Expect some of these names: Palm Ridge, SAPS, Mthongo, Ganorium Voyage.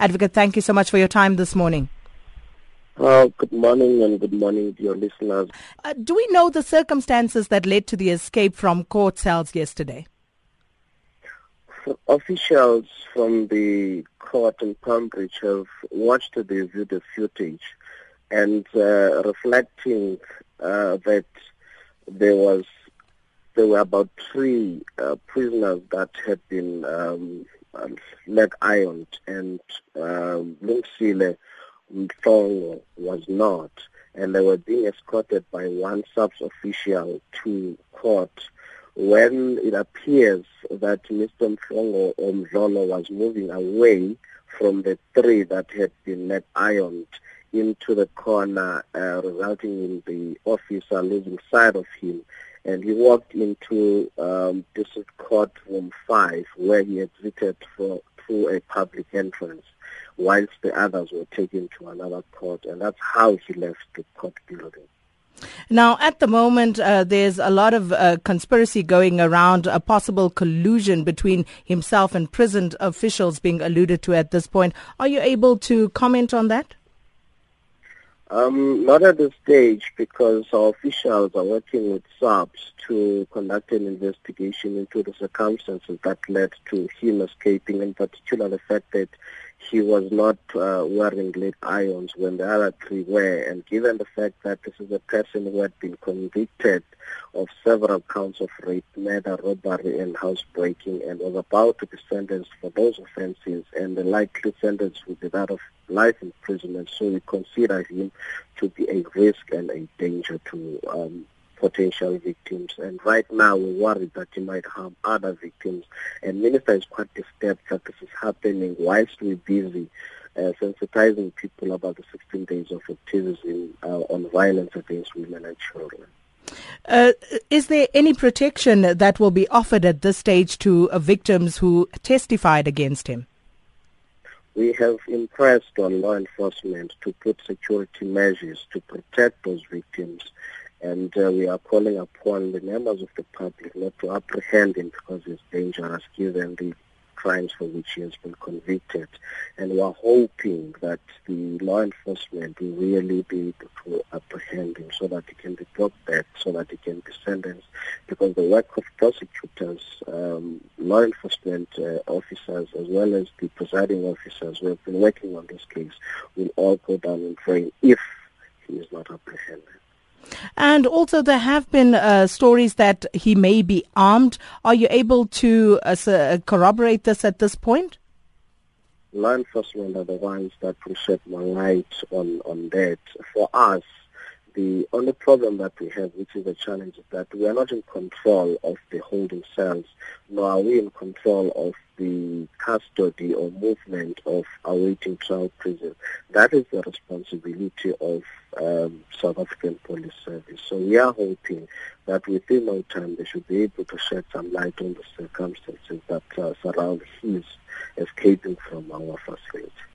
Advocate, thank you so much for your time this morning. Good morning, and good morning to your listeners. Do we know the circumstances that led to the escape from court cells yesterday? So officials from the court in Palm Ridge have watched the video footage and reflecting that there were about three prisoners that had been leg ironed, and Mthongo was not, and they were being escorted by one SAPS official to court. When it appears that Mr. Mthongo was moving away from the three that had been leg ironed into the corner, resulting in the officer losing sight of him, and he walked into District Court Room 5, where he exited through a public entrance, whilst the others were taken to another court, and that's how he left the court building. Now, at the moment, there's a lot of conspiracy going around, a possible collusion between himself and prison officials being alluded to at this point. Are you able to comment on that? Not at this stage, because our officials are working with SAPS to conduct an investigation into the circumstances that led to him escaping, in particular the fact that he was not wearing lead irons when the other three were, and given the fact that this is a person who had been convicted of several counts of rape, murder, robbery, and housebreaking, and was about to be sentenced for those offenses, and the likely sentence would be that of life imprisonment. So we consider him to be a risk and a danger to potential victims. And right now we're worried that he might harm other victims. And Minister is quite disturbed that this is happening whilst we're busy sensitizing people about the 16 days of activism on violence against women and children. Is there any protection that will be offered at this stage to victims who testified against him? We have impressed on law enforcement to put security measures to protect those victims, and we are calling upon the members of the public not to apprehend him because he's dangerous given the crimes for which he has been convicted. And we are hoping that the law enforcement will really be able to apprehend him so that he can be brought back, so that he can be sentenced, because the work of prosecutors, law enforcement officers, as well as the presiding officers who have been working on this case will all go down in drain if he is not apprehended. And also there have been stories that he may be armed. Are you able to corroborate this at this point? Law enforcement are the ones that will shed more light on that. For us, the only problem that we have, which is a challenge, is that we are not in control of the holding cells, nor are we in control of the custody or movement of awaiting trial prison. That is the responsibility of South African Police Service. So we are hoping that within no time they should be able to shed some light on the circumstances that surround his escaping from our facility.